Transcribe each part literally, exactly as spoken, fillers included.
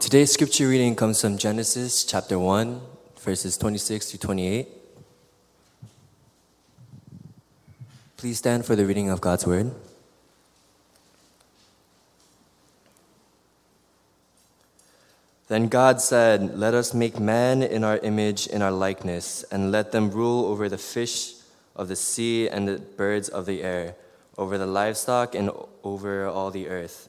Today's scripture reading comes from Genesis chapter one, verses twenty-six to twenty-eight. Please stand for the reading of God's word. Then God said, "Let us make man in our image, in our likeness, and let them rule over the fish of the sea and the birds of the air, over the livestock and over all the earth,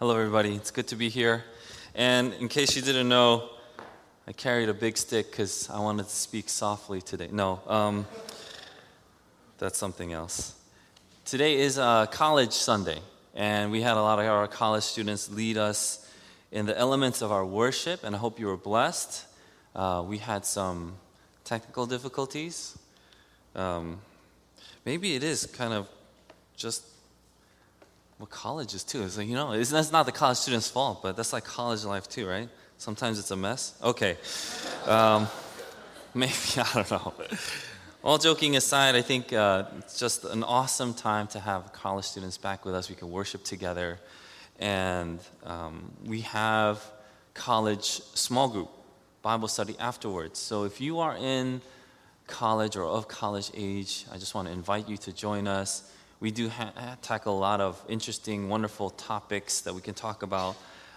Hello, everybody. It's good to be here. And in case you didn't know, I carried a big stick because I wanted to speak softly today. No, um, that's something else. Today is uh, College Sunday, and we had a lot of our college students lead us in the elements of our worship, and I hope you were blessed. Uh, we had some technical difficulties. Um, maybe it is kind of just what college is too. It's like, you know, it's, that's not the college student's fault, but that's like college life too, right? Sometimes it's a mess. Okay. Um, maybe, I don't know. All joking aside, I think uh, it's just an awesome time to have college students back with us. We can worship together. And um, we have college small group, Bible study afterwards. So if you are in college or of college age, I just want to invite you to join us. We do ha- tackle a lot of interesting, wonderful topics that we can talk about,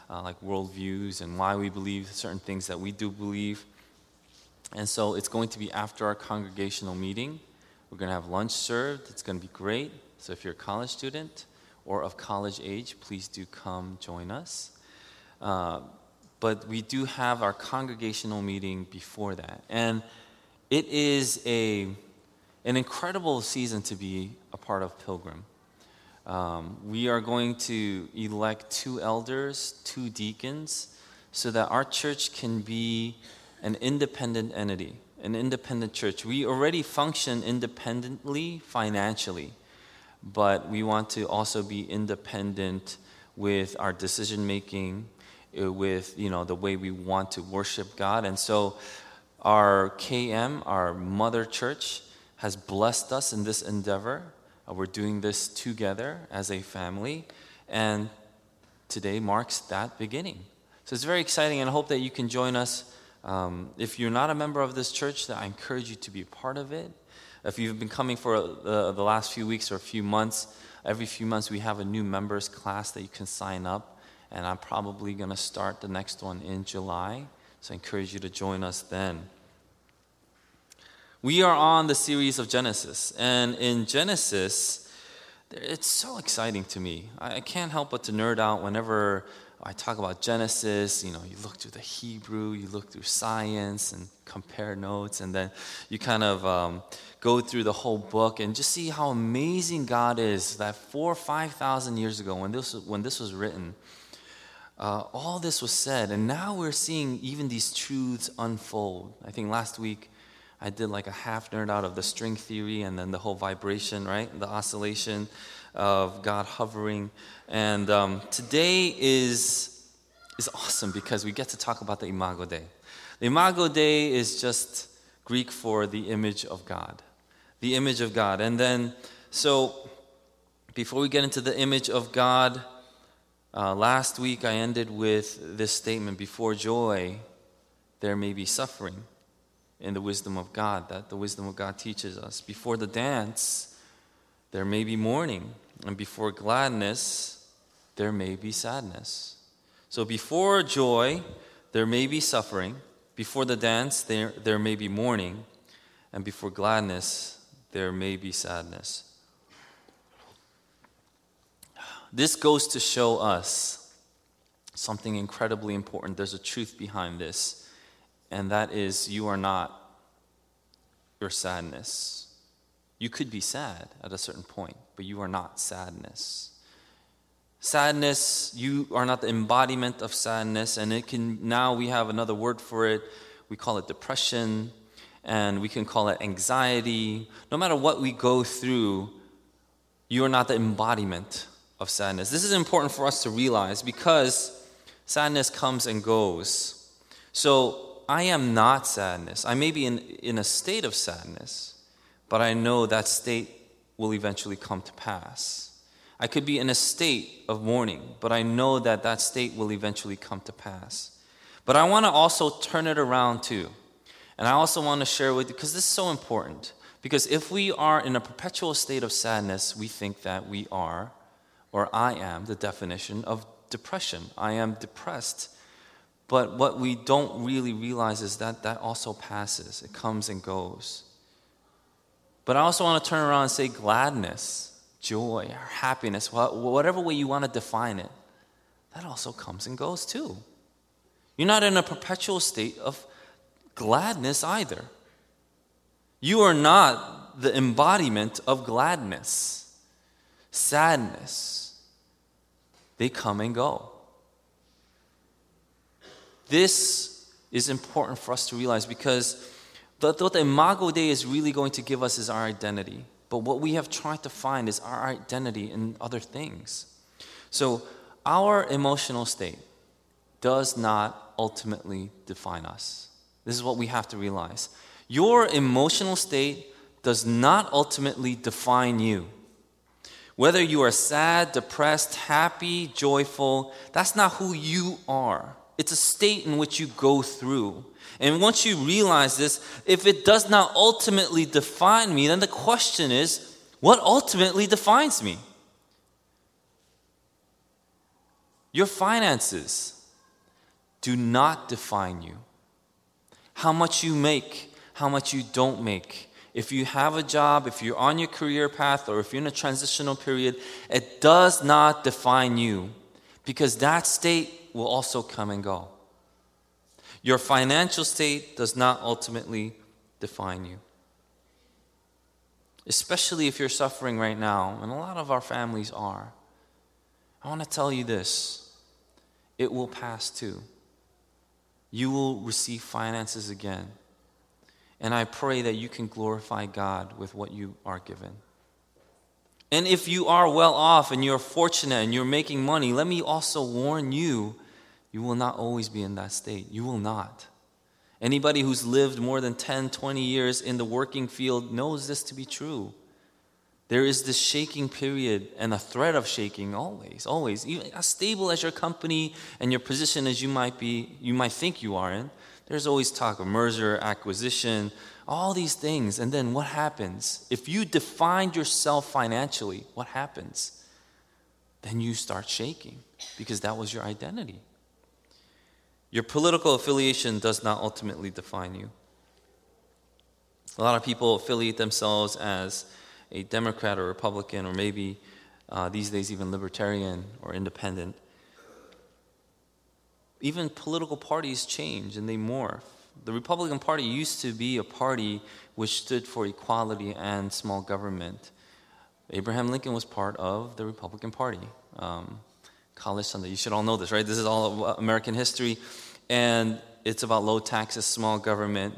uh, like worldviews and why we believe certain things that we do believe. And so it's going to be after our congregational meeting. We're going to have lunch served. It's going to be great. So if you're a college student or of college age, please do come join us. Uh, but we do have our congregational meeting before that. And it is a... an incredible season to be a part of Pilgrim. Um, we are going to elect two elders, two deacons, so that our church can be an independent entity, an independent church. We already function independently financially, but we want to also be independent with our decision-making, with, you know, the way we want to worship God. And so our K M, our mother church, has blessed us in this endeavor. We're doing this together as a family, and today marks that beginning. So it's very exciting, and I hope that you can join us. Um, if you're not a member of this church, I encourage you to be a part of it. If you've been coming for uh, the last few weeks or a few months, every few months we have a new members class that you can sign up, and I'm probably going to start the next one in July, so I encourage you to join us then. We are on the series of Genesis, and in Genesis, it's so exciting to me. I can't help but to nerd out whenever I talk about Genesis. You know, you look through the Hebrew, you look through science, and compare notes, and then you kind of um, go through the whole book and just see how amazing God is. That four or five thousand years ago, when this when this was written, uh, all this was said, and now we're seeing even these truths unfold. I think last week I did like a half nerd out of the string theory and then the whole vibration, right? The oscillation of God hovering. And um, today is is awesome because we get to talk about the Imago Dei. The Imago Dei is just Greek for the image of God. The image of God. And then, so before we get into the image of God, uh, last week I ended with this statement: before joy, there may be suffering. In the wisdom of God, that the wisdom of God teaches us. Before the dance, there may be mourning. And before gladness, there may be sadness. So before joy, there may be suffering. Before the dance, there, there may be mourning. And before gladness, there may be sadness. This goes to show us something incredibly important. There's a truth behind this, and that is you are not your sadness. You could be sad at a certain point, but you are not sadness. Sadness, you are not the embodiment of sadness, and it can, now we have another word for it. We call it depression, and we can call it anxiety. No matter what we go through, you are not the embodiment of sadness. This is important for us to realize because sadness comes and goes. So I am not sadness. I may be in, in a state of sadness, but I know that state will eventually come to pass. I could be in a state of mourning, but I know that that state will eventually come to pass. But I want to also turn it around too. And I also want to share with you, because this is so important, because if we are in a perpetual state of sadness, we think that we are, or I am, the definition of depression. I am depressed. But what we don't really realize is that that also passes. It comes and goes. But I also want to turn around and say gladness, joy, or happiness, whatever way you want to define it, that also comes and goes too. You're not in a perpetual state of gladness either. You are not the embodiment of gladness. Sadness, they come and go. This is important for us to realize because what the Imago Dei is really going to give us is our identity. But what we have tried to find is our identity in other things. So our emotional state does not ultimately define us. This is what we have to realize. Your emotional state does not ultimately define you. Whether you are sad, depressed, happy, joyful, that's not who you are. It's a state in which you go through. And once you realize this, if it does not ultimately define me, then the question is, what ultimately defines me? Your finances do not define you. How much you make, how much you don't make. If you have a job, if you're on your career path, or if you're in a transitional period, it does not define you because that state will also come and go. Your financial state does not ultimately define you. Especially if you're suffering right now, and a lot of our families are. I want to tell you this. It will pass too. You will receive finances again. And I pray that you can glorify God with what you are given. And if you are well off and you're fortunate and you're making money, let me also warn you, you will not always be in that state. You will not. Anybody who's lived more than ten, twenty years in the working field knows this to be true. There is this shaking period and a threat of shaking always, always. Even as stable as your company and your position as you might be, you might think you are in, there's always talk of merger, acquisition, all these things. And then what happens? If you define yourself financially, what happens? Then you start shaking because that was your identity. Your political affiliation does not ultimately define you. A lot of people affiliate themselves as a Democrat or Republican, or maybe uh, these days even libertarian or independent. Even political parties change and they morph. The Republican Party used to be a party which stood for equality and small government. Abraham Lincoln was part of the Republican Party. Um, College Sunday, you should all know this, right? This is all American history, and it's about low taxes, small government.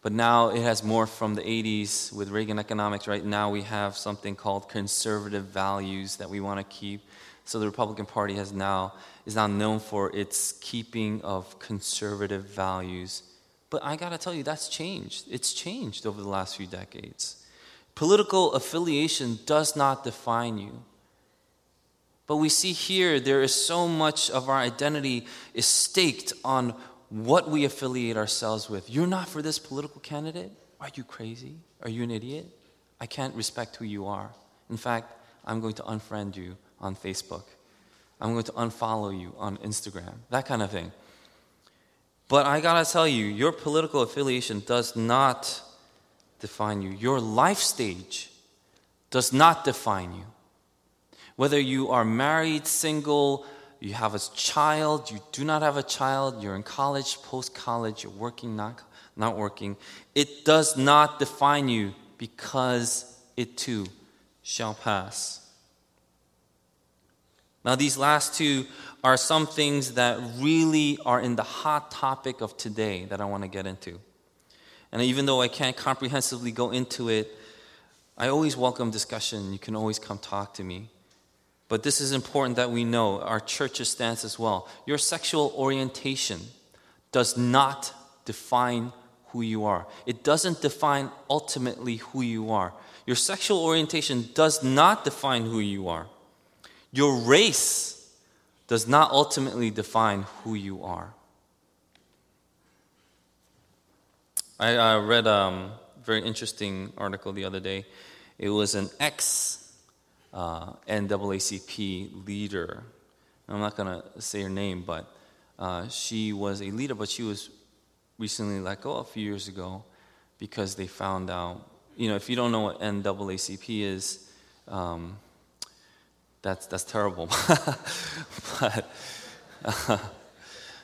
But now it has morphed from the eighties with Reagan economics. Right now we have something called conservative values that we want to keep. So the Republican Party has now is now known for its keeping of conservative values. But I got to tell you, that's changed. It's changed over the last few decades. Political affiliation does not define you. But we see here there is so much of our identity is staked on what we affiliate ourselves with. You're not for this political candidate? Are you crazy? Are you an idiot? I can't respect who you are. In fact, I'm going to unfriend you on Facebook. I'm going to unfollow you on Instagram. That kind of thing. But I gotta tell you, your political affiliation does not define you. Your life stage does not define you. Whether you are married, single, you have a child, you do not have a child, you're in college, post-college, you're working, not, not working. It does not define you, because it too shall pass. Now, these last two are some things that really are in the hot topic of today that I want to get into. And even though I can't comprehensively go into it, I always welcome discussion. You can always come talk to me. But this is important that we know, our church's stance as well. Your sexual orientation does not define who you are. It doesn't define ultimately who you are. Your sexual orientation does not define who you are. Your race does not ultimately define who you are. I uh, read um, a very interesting article the other day. It was an ex-N double A C P uh, leader. I'm not going to say her name, but uh, she was a leader, but she was recently let go a few years ago because they found out, you know, if you don't know what N double A C P is, um, That's that's terrible, but uh,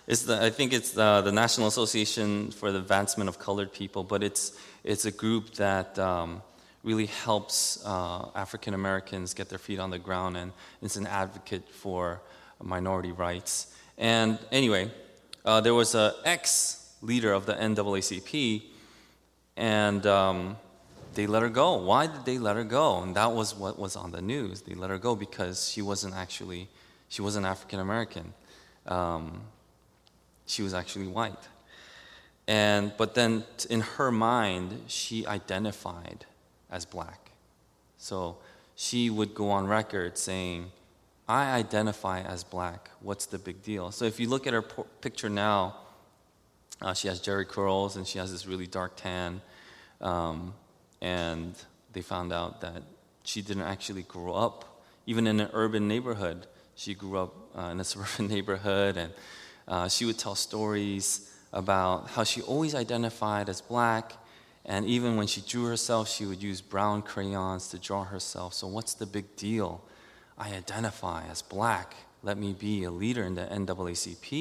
it's the, I think it's the, the National Association for the Advancement of Colored People, but it's it's a group that um, really helps uh, African Americans get their feet on the ground, and it's an advocate for minority rights. And anyway, uh, there was an ex-leader of the N double A C P, and Um, they let her go. Why did they let her go? And that was what was on the news. They let her go because she wasn't actually, she wasn't African American. Um, she was actually white. And but then in her mind, she identified as black. So she would go on record saying, "I identify as black. What's the big deal?" So if you look at her po- picture now, uh, she has jerry curls and she has this really dark tan. Um, And they found out that she didn't actually grow up, even in an urban neighborhood. She grew up uh, in a suburban neighborhood, and uh, she would tell stories about how she always identified as black, and even when she drew herself, she would use brown crayons to draw herself. So what's the big deal? I identify as black. Let me be a leader in the N double A C P.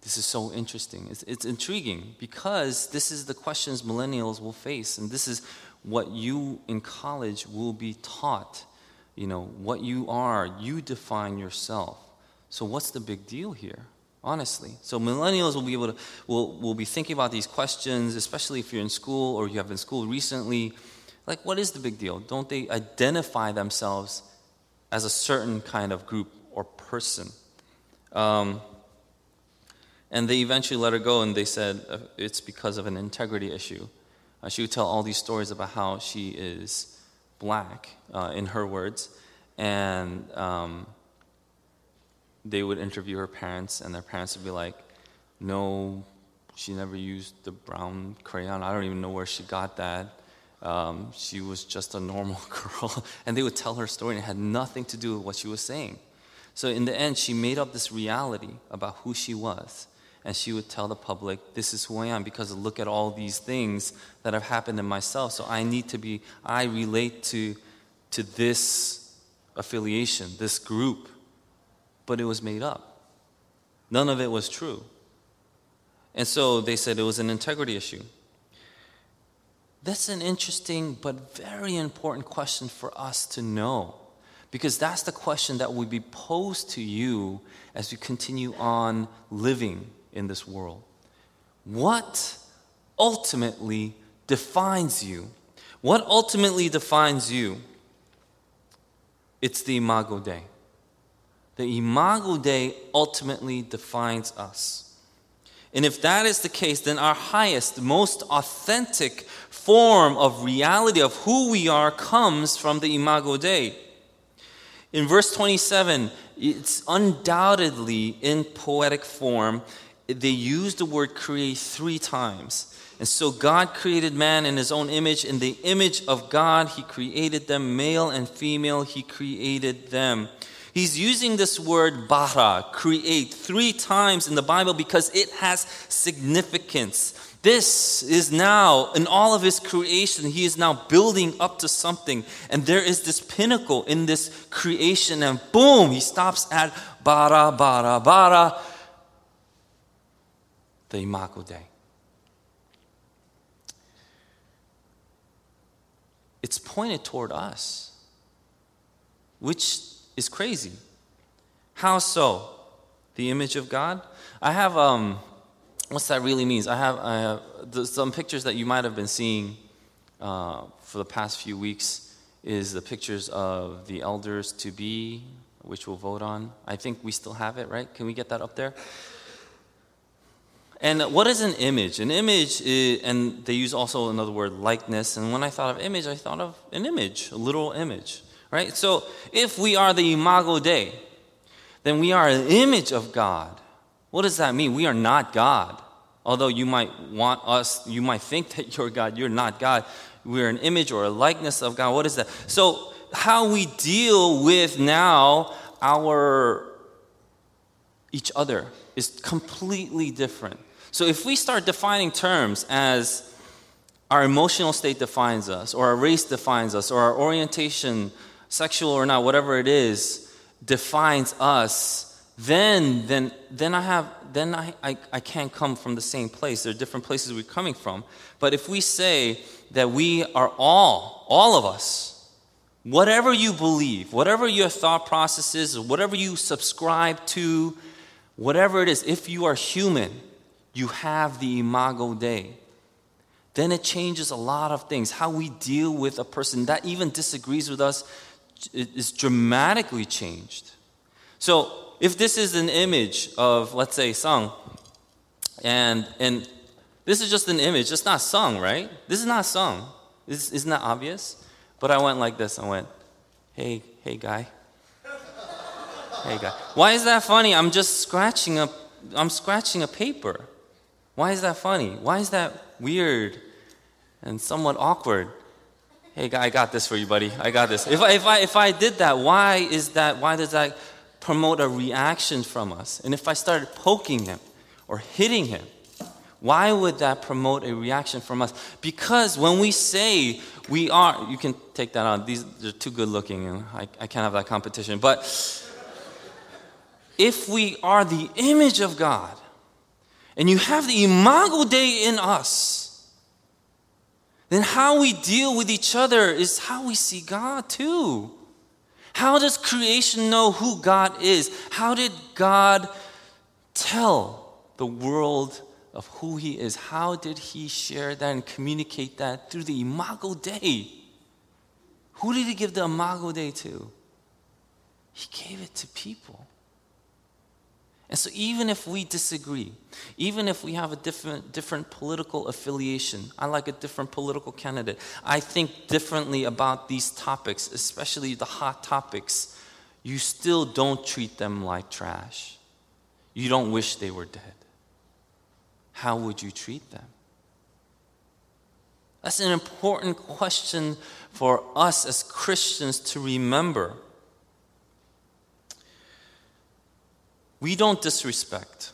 This is so interesting. It's, it's intriguing because this is the questions millennials will face, and this is what you in college will be taught. You know, what you are, you define yourself. So what's the big deal here, honestly? So millennials will be able to, will, will be thinking about these questions, especially if you're in school or you have been in school recently. Like, what is the big deal? Don't they identify themselves as a certain kind of group or person? Um... And they eventually let her go, and they said uh, it's because of an integrity issue. Uh, she would tell all these stories about how she is black, uh, in her words, and um, they would interview her parents, and their parents would be like, "No, she never used the brown crayon. I don't even know where she got that. Um, she was just a normal girl." And they would tell her story, and it had nothing to do with what she was saying. So in the end, she made up this reality about who she was. And she would tell the public, "This is who I am, because look at all these things that have happened in myself. So I need to be, I relate to, to this affiliation, this group." But it was made up. None of it was true. And so they said it was an integrity issue. That's an interesting but very important question for us to know, because that's the question that will be posed to you as you continue on living in this world. What ultimately defines you? What ultimately defines you? It's the Imago Dei. The Imago Dei ultimately defines us. And if that is the case, then our highest, most authentic form of reality of who we are comes from the Imago Dei. In verse twenty-seven, it's undoubtedly in poetic form. They use the word "create" three times. And so God created man in his own image. In the image of God, he created them. Male and female, he created them. He's using this word bara, create, three times in the Bible because it has significance. This is now, in all of his creation, he is now building up to something. And there is this pinnacle in this creation. And boom, he stops at bara, bara, bara, the Imago Dei. It's pointed toward us, which is crazy. How so? The image of God? I have, um, what's that really means? I have, I have some pictures that you might have been seeing uh, for the past few weeks is the pictures of the elders to be, which we'll vote on. I think we still have it, right? Can we get that up there? And what is an image? An image, is, and they use also another word, likeness. And when I thought of image, I thought of an image, a literal image, right? So if we are the Imago Dei, then we are an image of God. What does that mean? We are not God. Although you might want us, you might think that you're God, you're not God. We're an image or a likeness of God. What is that? So how we deal with now our each other is completely different. So if we start defining terms as our emotional state defines us, or our race defines us, or our orientation, sexual or not, whatever it is, defines us, then then then I have then I, I, I can't come from the same place. There are different places we're coming from. But if we say that we are all, all of us, whatever you believe, whatever your thought process is, whatever you subscribe to, whatever it is, if you are human, you have the Imago Dei. Then it changes a lot of things. How we deal with a person that even disagrees with us is dramatically changed. So if this is an image of, let's say, Sung, and and this is just an image, it's not Sung, right? This is not Sung. This, isn't that obvious? But I went like this. I went, hey, hey, guy. Hey, guy. Why is that funny? I'm just scratching a, I'm scratching a paper. Why is that funny? Why is that weird and somewhat awkward? Hey, guy, I got this for you, buddy. I got this. If I, if I, if I did that, why is that? Why does that promote a reaction from us? And if I started poking him or hitting him, why would that promote a reaction from us? Because when we say we are, you can take that on. These are too good looking, and I, I can't have that competition. But if we are the image of God, and you have the Imago Dei in us, then how we deal with each other is how we see God too. How does creation know who God is? How did God tell the world of who he is? How did he share that and communicate that? Through the Imago Dei. Who did he give the Imago Dei to? He gave it to people. And so even if we disagree, even if we have a different, different political affiliation, I like a different political candidate, I think differently about these topics, especially the hot topics, you still don't treat them like trash. You don't wish they were dead. How would you treat them? That's an important question for us as Christians to remember. We don't disrespect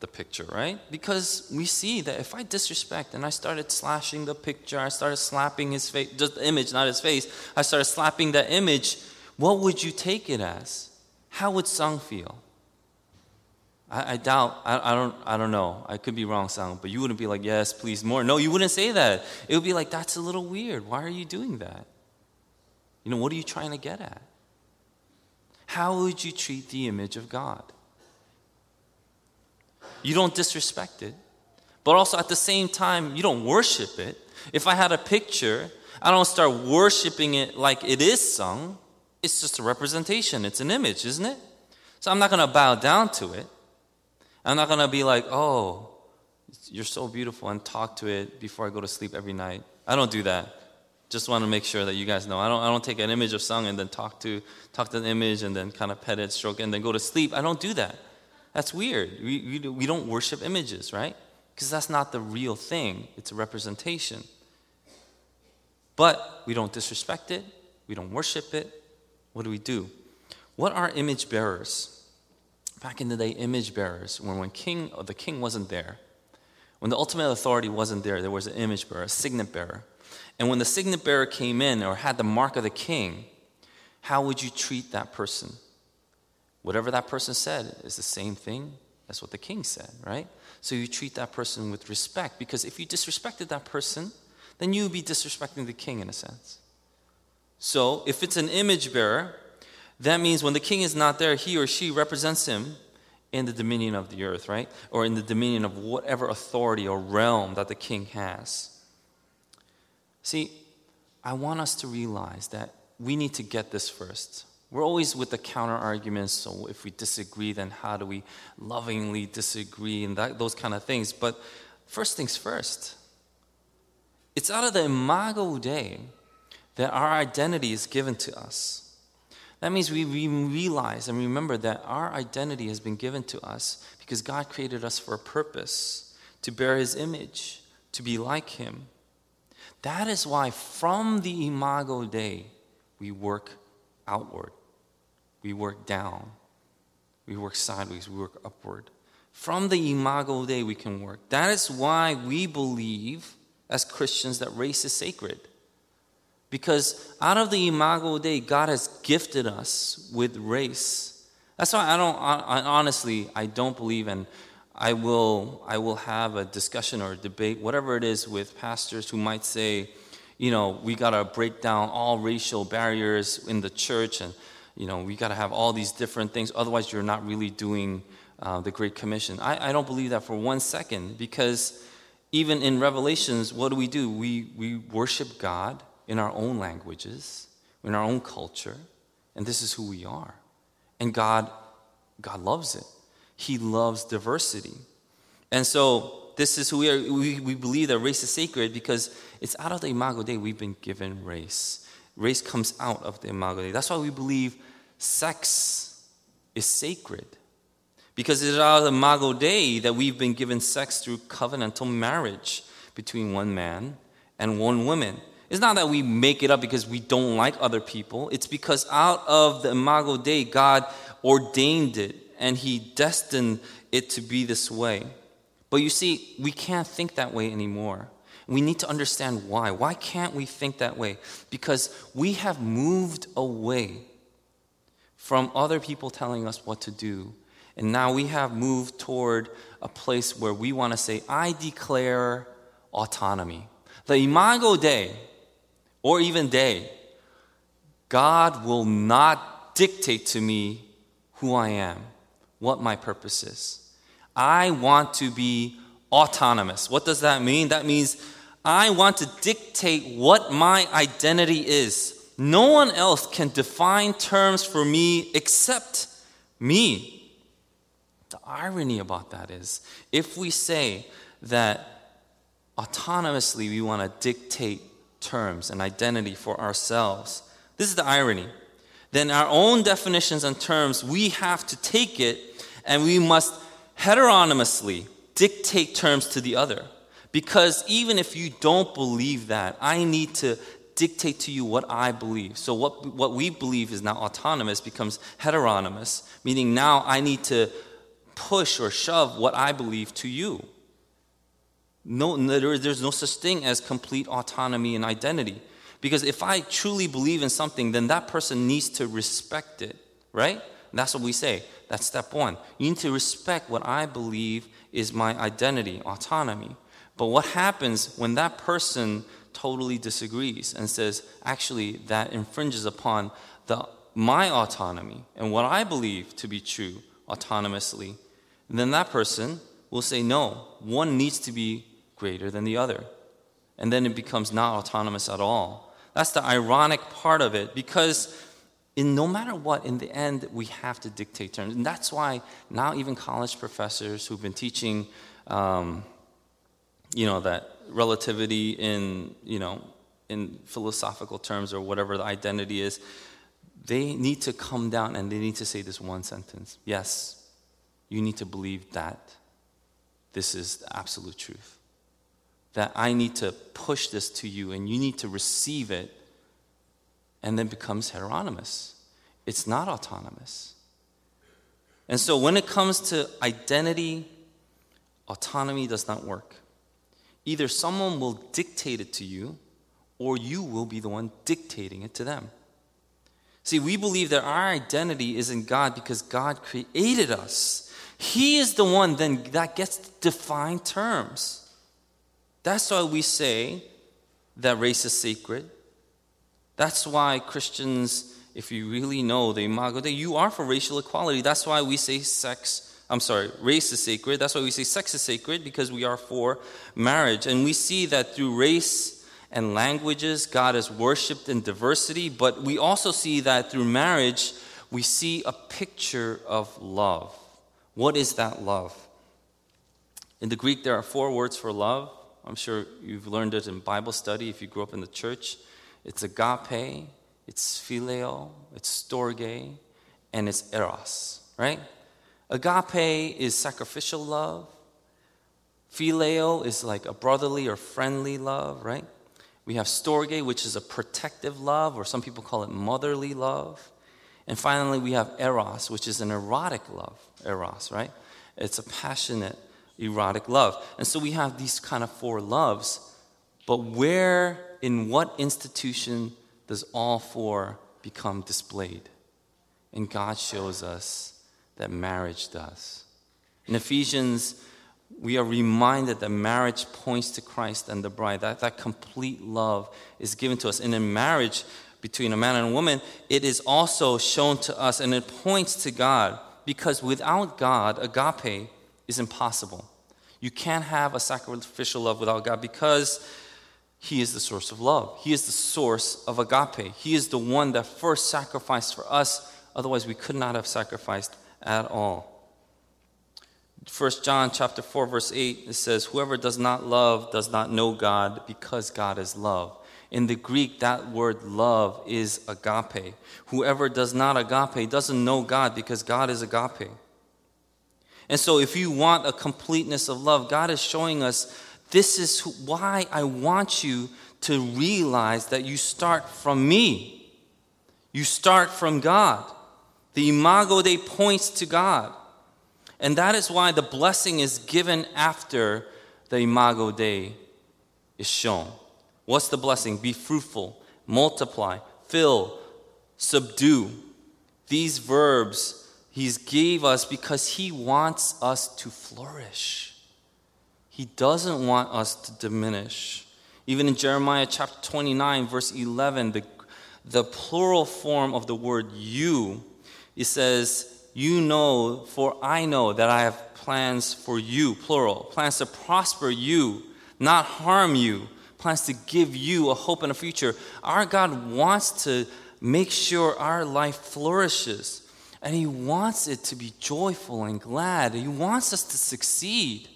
the picture, right? Because we see that if I disrespect and I started slashing the picture, I started slapping his face, just the image, not his face, I started slapping that image, what would you take it as? How would Sung feel? I doubt, I, I don't I don't know. I could be wrong, Song, but you wouldn't be like, yes, please, more. No, you wouldn't say that. It would be like, that's a little weird. Why are you doing that? You know, what are you trying to get at? How would you treat the image of God? You don't disrespect it, but also at the same time, you don't worship it. If I had a picture, I don't start worshiping it like it is Song. It's just a representation. It's an image, isn't it? So I'm not going to bow down to it. I'm not going to be like, oh, you're so beautiful, and talk to it before I go to sleep every night. I don't do that. Just want to make sure that you guys know. I don't I don't take an image of Sung and then talk to talk to the image and then kind of pet it, stroke it, and then go to sleep. I don't do that. That's weird. We, we, we don't worship images, right? Because that's not the real thing. It's a representation. But we don't disrespect it. We don't worship it. What do we do? What are image bearers? Back in the day, image bearers, when, when king, the king wasn't there, when the ultimate authority wasn't there, there was an image bearer, a signet bearer. And when the signet bearer came in or had the mark of the king, how would you treat that person? Whatever that person said is the same thing as what the king said, right? So you treat that person with respect, because if you disrespected that person, then you would be disrespecting the king in a sense. So if it's an image bearer, that means when the king is not there, he or she represents him in the dominion of the earth, right? Or in the dominion of whatever authority or realm that the king has. See, I want us to realize that we need to get this first. We're always with the counter arguments, so if we disagree, then how do we lovingly disagree and that, those kind of things. But first things first. It's out of the Imago Dei that our identity is given to us. That means we realize and remember that our identity has been given to us because God created us for a purpose, to bear His image, to be like Him. That is why from the Imago Dei, we work outward. We work down. We work sideways. We work upward. From the Imago Dei, we can work. That is why we believe as Christians that race is sacred. Because out of the Imago Dei, God has gifted us with race. That's why I don't, I, honestly, I don't believe in I will I will have a discussion or a debate, whatever it is, with pastors who might say, you know, we got to break down all racial barriers in the church, and, you know, we got to have all these different things. Otherwise, you're not really doing uh, the Great Commission. I, I don't believe that for one second, because even in Revelations, what do we do? We we worship God in our own languages, in our own culture, and this is who we are. And God God loves it. He loves diversity. And so this is who we are. We, we believe that race is sacred because it's out of the Imago Dei we've been given race. Race comes out of the Imago Dei. That's why we believe sex is sacred, because it's out of the Imago Dei that we've been given sex through covenantal marriage between one man and one woman. It's not that we make it up because we don't like other people. It's because out of the Imago Dei, God ordained it. And He destined it to be this way. But you see, we can't think that way anymore. We need to understand why. Why can't we think that way? Because we have moved away from other people telling us what to do. And now we have moved toward a place where we want to say, I declare autonomy. The Imago Dei, or even Dei, God will not dictate to me who I am, what my purpose is. I want to be autonomous. What does that mean? That means I want to dictate what my identity is. No one else can define terms for me except me. The irony about that is, if we say that autonomously we want to dictate terms and identity for ourselves, this is the irony. Then our own definitions and terms, we have to take it and we must heteronomously dictate terms to the other. Because even if you don't believe that, I need to dictate to you what I believe. So what, what we believe is now autonomous becomes heteronomous, meaning now I need to push or shove what I believe to you. No, there is, there's no such thing as complete autonomy and identity. Because if I truly believe in something, then that person needs to respect it, right? And that's what we say. That's step one. You need to respect what I believe is my identity, autonomy. But what happens when that person totally disagrees and says, actually, that infringes upon the, my autonomy and what I believe to be true autonomously, and then that person will say, no, one needs to be greater than the other. And then it becomes not autonomous at all. That's the ironic part of it, because in no matter what, in the end, we have to dictate terms. And that's why now even college professors who've been teaching, um, you know, that relativity in, you know, in philosophical terms or whatever the identity is, they need to come down and they need to say this one sentence. Yes, you need to believe that this is the absolute truth. That I need to push this to you and you need to receive it, and then becomes heteronomous. It's not autonomous. And so when it comes to identity, autonomy does not work. Either someone will dictate it to you, or you will be the one dictating it to them. See, we believe that our identity is in God because God created us. He is the one then that gets to define terms. That's why we say that race is sacred. That's why Christians, if you really know the Imago Dei, you are for racial equality. That's why we say sex I'm sorry, race is sacred. That's why we say sex is sacred, because we are for marriage. And we see that through race and languages, God is worshipped in diversity. But we also see that through marriage, we see a picture of love. What is that love? In the Greek, there are four words for love. I'm sure you've learned it in Bible study if you grew up in the church. It's agape, it's phileo, it's storge, and it's eros, right? Agape is sacrificial love. Phileo is like a brotherly or friendly love, right? We have storge, which is a protective love, or some people call it motherly love. And finally, we have eros, which is an erotic love, eros, right? It's a passionate, erotic love. And so we have these kind of four loves, but where, in what institution does all four become displayed? And God shows us that marriage does. In Ephesians, we are reminded that marriage points to Christ and the bride. That, that complete love is given to us. And in marriage between a man and a woman, it is also shown to us, and it points to God. Because without God, agape is impossible. You can't have a sacrificial love without God, because He is the source of love. He is the source of agape. He is the one that first sacrificed for us. Otherwise, we could not have sacrificed at all. First John chapter four, verse eight, it says, "Whoever does not love does not know God, because God is love." In the Greek, that word love is agape. Whoever does not agape doesn't know God, because God is agape. And so if you want a completeness of love, God is showing us, this is who, why I want you to realize that you start from me. You start from God. The Imago Dei points to God. And that is why the blessing is given after the Imago Dei is shown. What's the blessing? Be fruitful, multiply, fill, subdue. These verbs He gave us because He wants us to flourish. He doesn't want us to diminish. Even in Jeremiah chapter twenty-nine, verse eleven, the, the plural form of the word you, it says, "You know, for I know that I have plans for you," plural, "plans to prosper you, not harm you, plans to give you a hope and a future." Our God wants to make sure our life flourishes, and He wants it to be joyful and glad. He wants us to succeed.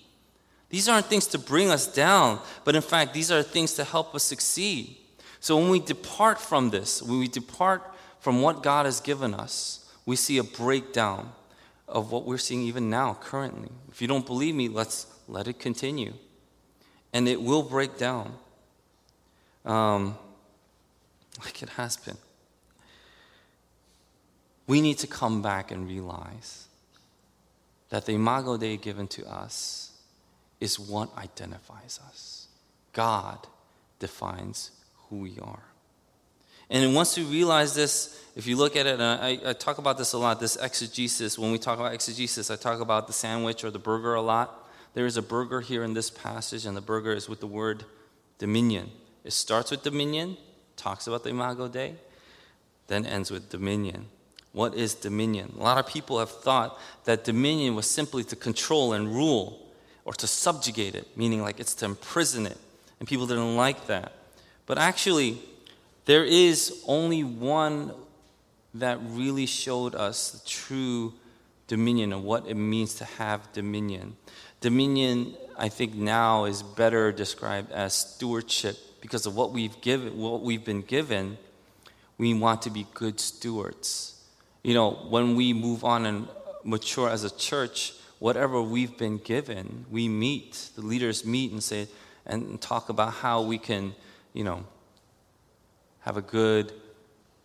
These aren't things to bring us down, but in fact, these are things to help us succeed. So when we depart from this, when we depart from what God has given us, we see a breakdown of what we're seeing even now, currently. If you don't believe me, let's let it continue. And it will break down, um, like it has been. We need to come back and realize that the Imago Dei given to us is what identifies us. God defines who we are. And once we realize this, if you look at it, and I, I talk about this a lot, this exegesis. When we talk about exegesis, I talk about the sandwich or the burger a lot. There is a burger here in this passage, and the burger is with the word dominion. It starts with dominion, talks about the Imago Dei, then ends with dominion. What is dominion? A lot of people have thought that dominion was simply to control and rule, or to subjugate it, meaning like it's to imprison it. And people didn't like that. But actually, there is only one that really showed us the true dominion and what it means to have dominion. Dominion, I think now, is better described as stewardship, because of what we've given, what we've been given. We want to be good stewards. You know, when we move on and mature as a church, whatever we've been given, we meet, the leaders meet and say and talk about how we can, you know, have a good,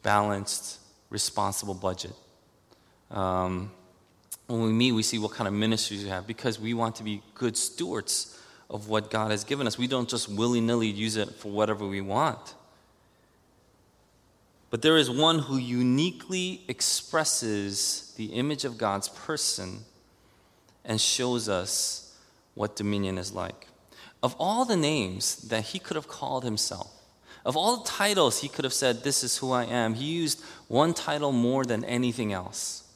balanced responsible budget. Um, when we meet, we see what kind of ministries we have, because we want to be good stewards of what God has given us. We don't just willy-nilly use it for whatever we want. But there is one who uniquely expresses the image of God's person and shows us what dominion is like. Of all the names that he could have called himself, of all the titles he could have said, this is who I am, he used one title more than anything else.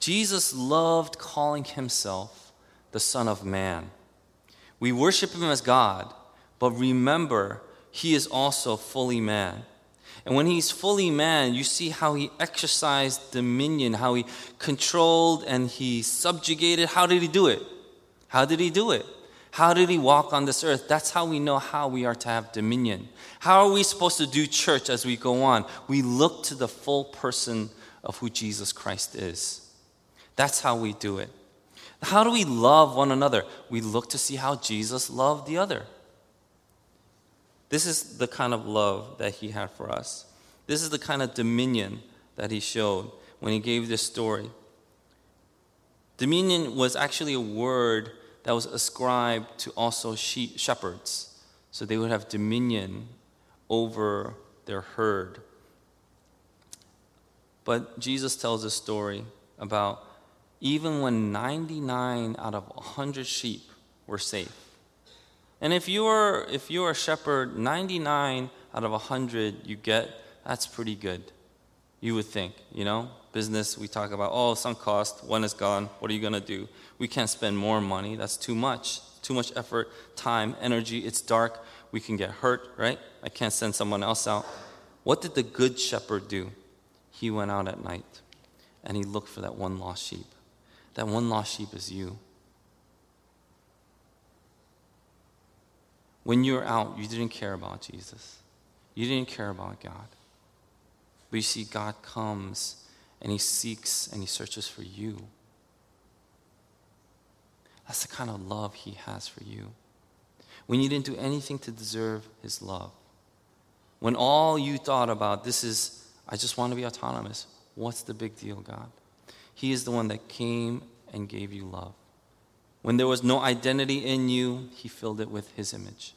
Jesus loved calling himself the Son of Man. We worship him as God, but remember, he is also fully man. And when he's fully man, you see how he exercised dominion, how he controlled and he subjugated. How did he do it? How did he do it? How did he walk on this earth? That's how we know how we are to have dominion. How are we supposed to do church as we go on? We look to the full person of who Jesus Christ is. That's how we do it. How do we love one another? We look to see how Jesus loved the other. This is the kind of love that he had for us. This is the kind of dominion that he showed when he gave this story. Dominion was actually a word that was ascribed to also sheep, shepherds. So they would have dominion over their herd. But Jesus tells a story about even when ninety-nine out of one hundred sheep were safe. And if you are if you are a shepherd, ninety-nine out of one hundred you get, that's pretty good. You would think, you know? Business, we talk about, oh, some cost, one is gone, what are you going to do? We can't spend more money, that's too much. Too much effort, time, energy, it's dark, we can get hurt, right? I can't send someone else out. What did the good shepherd do? He went out at night, and he looked for that one lost sheep. That one lost sheep is you. When you were out, you didn't care about Jesus. You didn't care about God. But you see, God comes and he seeks and he searches for you. That's the kind of love he has for you. When you didn't do anything to deserve his love. When all you thought about, this is, I just want to be autonomous. What's the big deal, God? He is the one that came and gave you love. When there was no identity in you, he filled it with his image.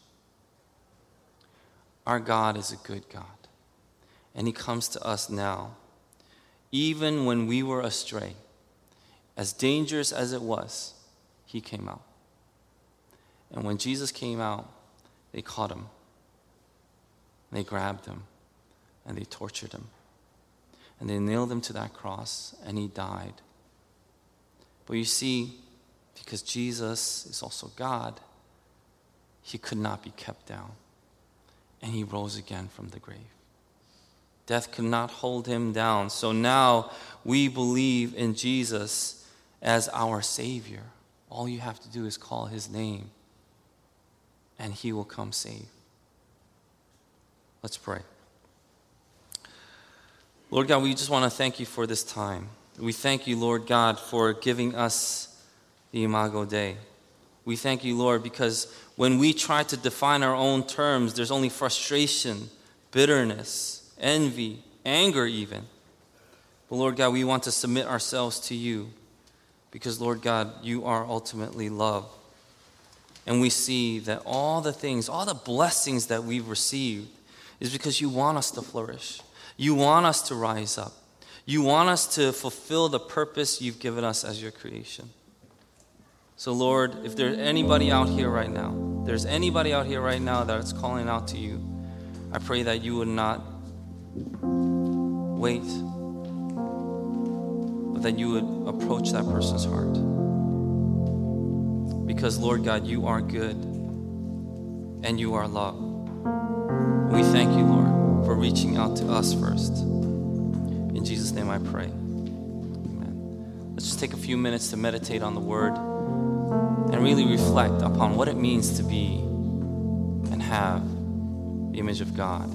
Our God is a good God. And he comes to us now. Even when we were astray, as dangerous as it was, he came out. And when Jesus came out, they caught him. They grabbed him, and they tortured him. And they nailed him to that cross, and he died. But you see, because Jesus is also God, he could not be kept down. And he rose again from the grave. Death could not hold him down. So now we believe in Jesus as our Savior. All you have to do is call his name, and he will come save. Let's pray. Lord God, we just want to thank you for this time. We thank you, Lord God, for giving us the Imago Dei. We thank you, Lord, because when we try to define our own terms, there's only frustration, bitterness, envy, anger even. But Lord God, we want to submit ourselves to you because, Lord God, you are ultimately love. And we see that all the things, all the blessings that we've received is because you want us to flourish. You want us to rise up. You want us to fulfill the purpose you've given us as your creation. So Lord, if there's anybody out here right now, there's anybody out here right now that's calling out to you, I pray that you would not wait, but that you would approach that person's heart. Because, Lord God, you are good and you are love. We thank you, Lord, for reaching out to us first. In Jesus' name I pray. Amen. Let's just take a few minutes to meditate on the word and really reflect upon what it means to be and have the image of God.